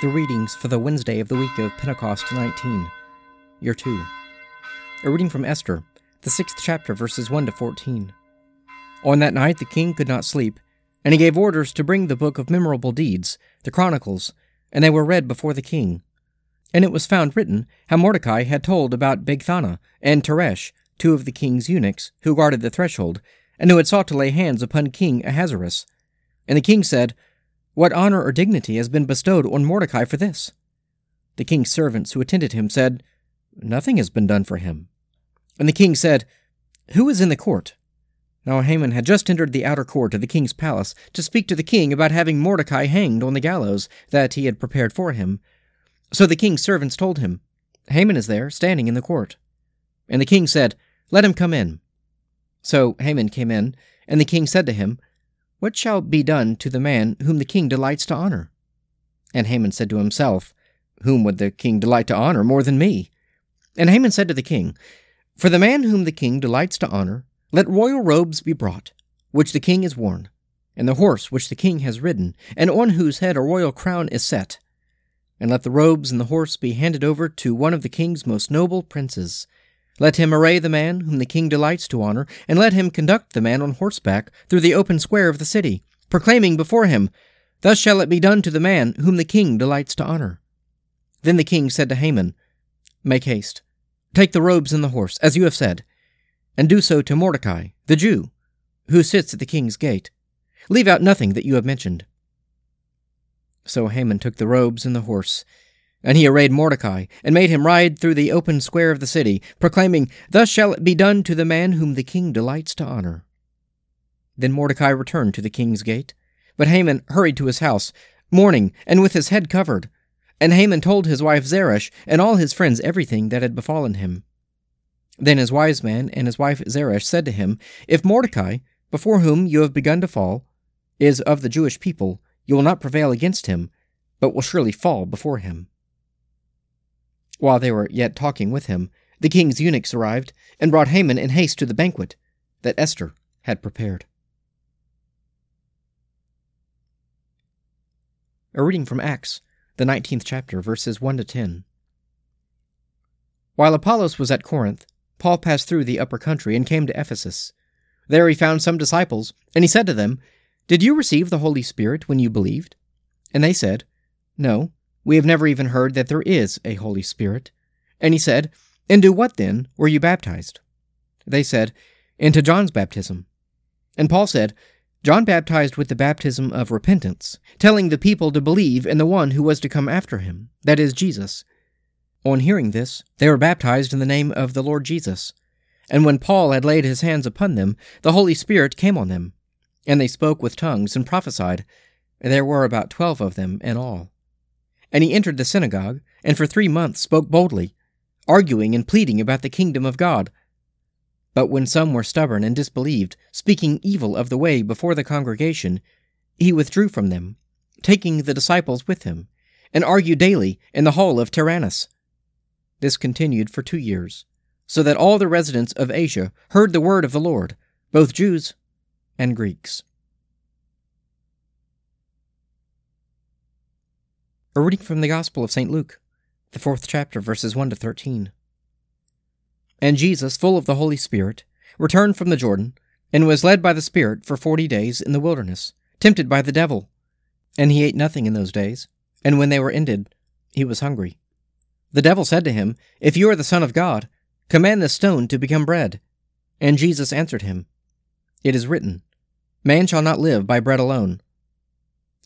The readings for the Wednesday of the week of Pentecost 19, Year 2. A reading from Esther, the 6th chapter, verses 1 to 14. On that night the king could not sleep, and he gave orders to bring the book of memorable deeds, the Chronicles, and they were read before the king. And it was found written how Mordecai had told about Bigthana and Teresh, two of the king's eunuchs, who guarded the threshold, and who had sought to lay hands upon King Ahasuerus. And the king said, "What honor or dignity has been bestowed on Mordecai for this?" The king's servants who attended him said, "Nothing has been done for him." And the king said, "Who is in the court?" Now Haman had just entered the outer court of the king's palace to speak to the king about having Mordecai hanged on the gallows that he had prepared for him. So the king's servants told him, "Haman is there, standing in the court." And the king said, "Let him come in." So Haman came in, and the king said to him, "What shall be done to the man whom the king delights to honor?" And Haman said to himself, "Whom would the king delight to honor more than me?" And Haman said to the king, "For the man whom the king delights to honor, let royal robes be brought, which the king has worn, and the horse which the king has ridden, and on whose head a royal crown is set. And let the robes and the horse be handed over to one of the king's most noble princes. Let him array the man whom the king delights to honor, and let him conduct the man on horseback through the open square of the city, proclaiming before him, 'Thus shall it be done to the man whom the king delights to honor.'" Then the king said to Haman, "Make haste, take the robes and the horse, as you have said, and do so to Mordecai, the Jew, who sits at the king's gate. Leave out nothing that you have mentioned." So Haman took the robes and the horse, and he arrayed Mordecai, and made him ride through the open square of the city, proclaiming, "Thus shall it be done to the man whom the king delights to honor." Then Mordecai returned to the king's gate, but Haman hurried to his house, mourning, and with his head covered. And Haman told his wife Zeresh and all his friends everything that had befallen him. Then his wise man and his wife Zeresh said to him, "If Mordecai, before whom you have begun to fall, is of the Jewish people, you will not prevail against him, but will surely fall before him." While they were yet talking with him, the king's eunuchs arrived and brought Haman in haste to the banquet that Esther had prepared. A reading from Acts, the 19th chapter, verses 1 to 10. While Apollos was at Corinth, Paul passed through the upper country and came to Ephesus. There he found some disciples, and he said to them, "Did you receive the Holy Spirit when you believed?" And they said, "No. We have never even heard that there is a Holy Spirit." And he said, "Into what then were you baptized?" They said, "Into John's baptism." And Paul said, "John baptized with the baptism of repentance, telling the people to believe in the one who was to come after him, that is, Jesus." On hearing this, they were baptized in the name of the Lord Jesus. And when Paul had laid his hands upon them, the Holy Spirit came on them, and they spoke with tongues and prophesied. There were about 12 of them in all. And he entered the synagogue, and for 3 months spoke boldly, arguing and pleading about the kingdom of God. But when some were stubborn and disbelieved, speaking evil of the way before the congregation, he withdrew from them, taking the disciples with him, and argued daily in the hall of Tyrannus. This continued for 2 years, so that all the residents of Asia heard the word of the Lord, both Jews and Greeks. A reading from the Gospel of St. Luke, the 4th chapter, verses 1 to 13. And Jesus, full of the Holy Spirit, returned from the Jordan, and was led by the Spirit for 40 days in the wilderness, tempted by the devil. And he ate nothing in those days, and when they were ended, he was hungry. The devil said to him, "If you are the Son of God, command this stone to become bread." And Jesus answered him, "It is written, 'Man shall not live by bread alone.'"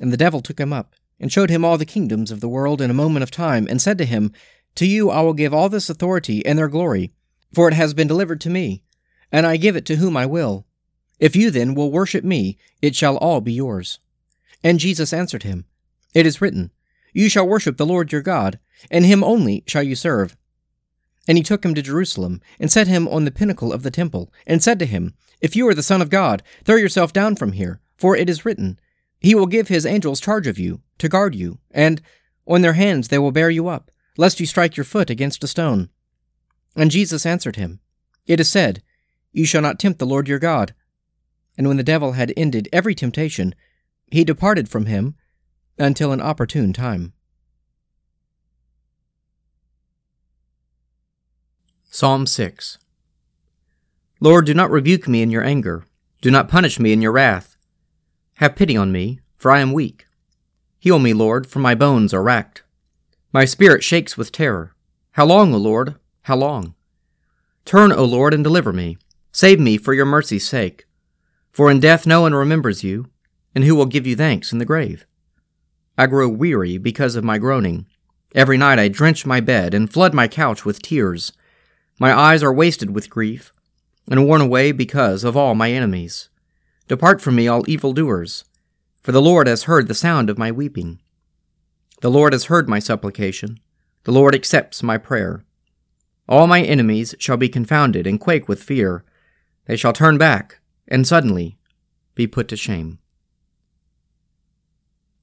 And the devil took him up, and showed him all the kingdoms of the world in a moment of time, and said to him, "To you I will give all this authority and their glory, for it has been delivered to me, and I give it to whom I will. If you then will worship me, it shall all be yours." And Jesus answered him, "It is written, 'You shall worship the Lord your God, and him only shall you serve.'" And he took him to Jerusalem, and set him on the pinnacle of the temple, and said to him, "If you are the Son of God, throw yourself down from here, for it is written, 'He will give his angels charge of you, to guard you, and on their hands they will bear you up, lest you strike your foot against a stone.'" And Jesus answered him, "It is said, 'You shall not tempt the Lord your God.'" And when the devil had ended every temptation, he departed from him until an opportune time. Psalm 6. Lord, do not rebuke me in your anger. Do not punish me in your wrath. Have pity on me, for I am weak. Heal me, Lord, for my bones are racked. My spirit shakes with terror. How long, O Lord? How long? Turn, O Lord, and deliver me. Save me for your mercy's sake. For in death no one remembers you, and who will give you thanks in the grave? I grow weary because of my groaning. Every night I drench my bed and flood my couch with tears. My eyes are wasted with grief, and worn away because of all my enemies. Depart from me, all evildoers, for the Lord has heard the sound of my weeping. The Lord has heard my supplication. The Lord accepts my prayer. All my enemies shall be confounded and quake with fear. They shall turn back, and suddenly be put to shame.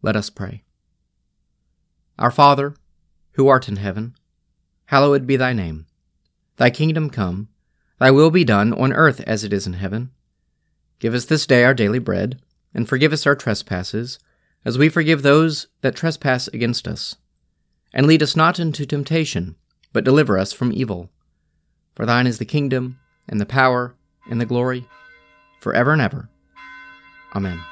Let us pray. Our Father, who art in heaven, hallowed be thy name. Thy kingdom come, thy will be done on earth as it is in heaven. Give us this day our daily bread, and forgive us our trespasses, as we forgive those that trespass against us. And lead us not into temptation, but deliver us from evil. For thine is the kingdom, and the power, and the glory, forever and ever. Amen.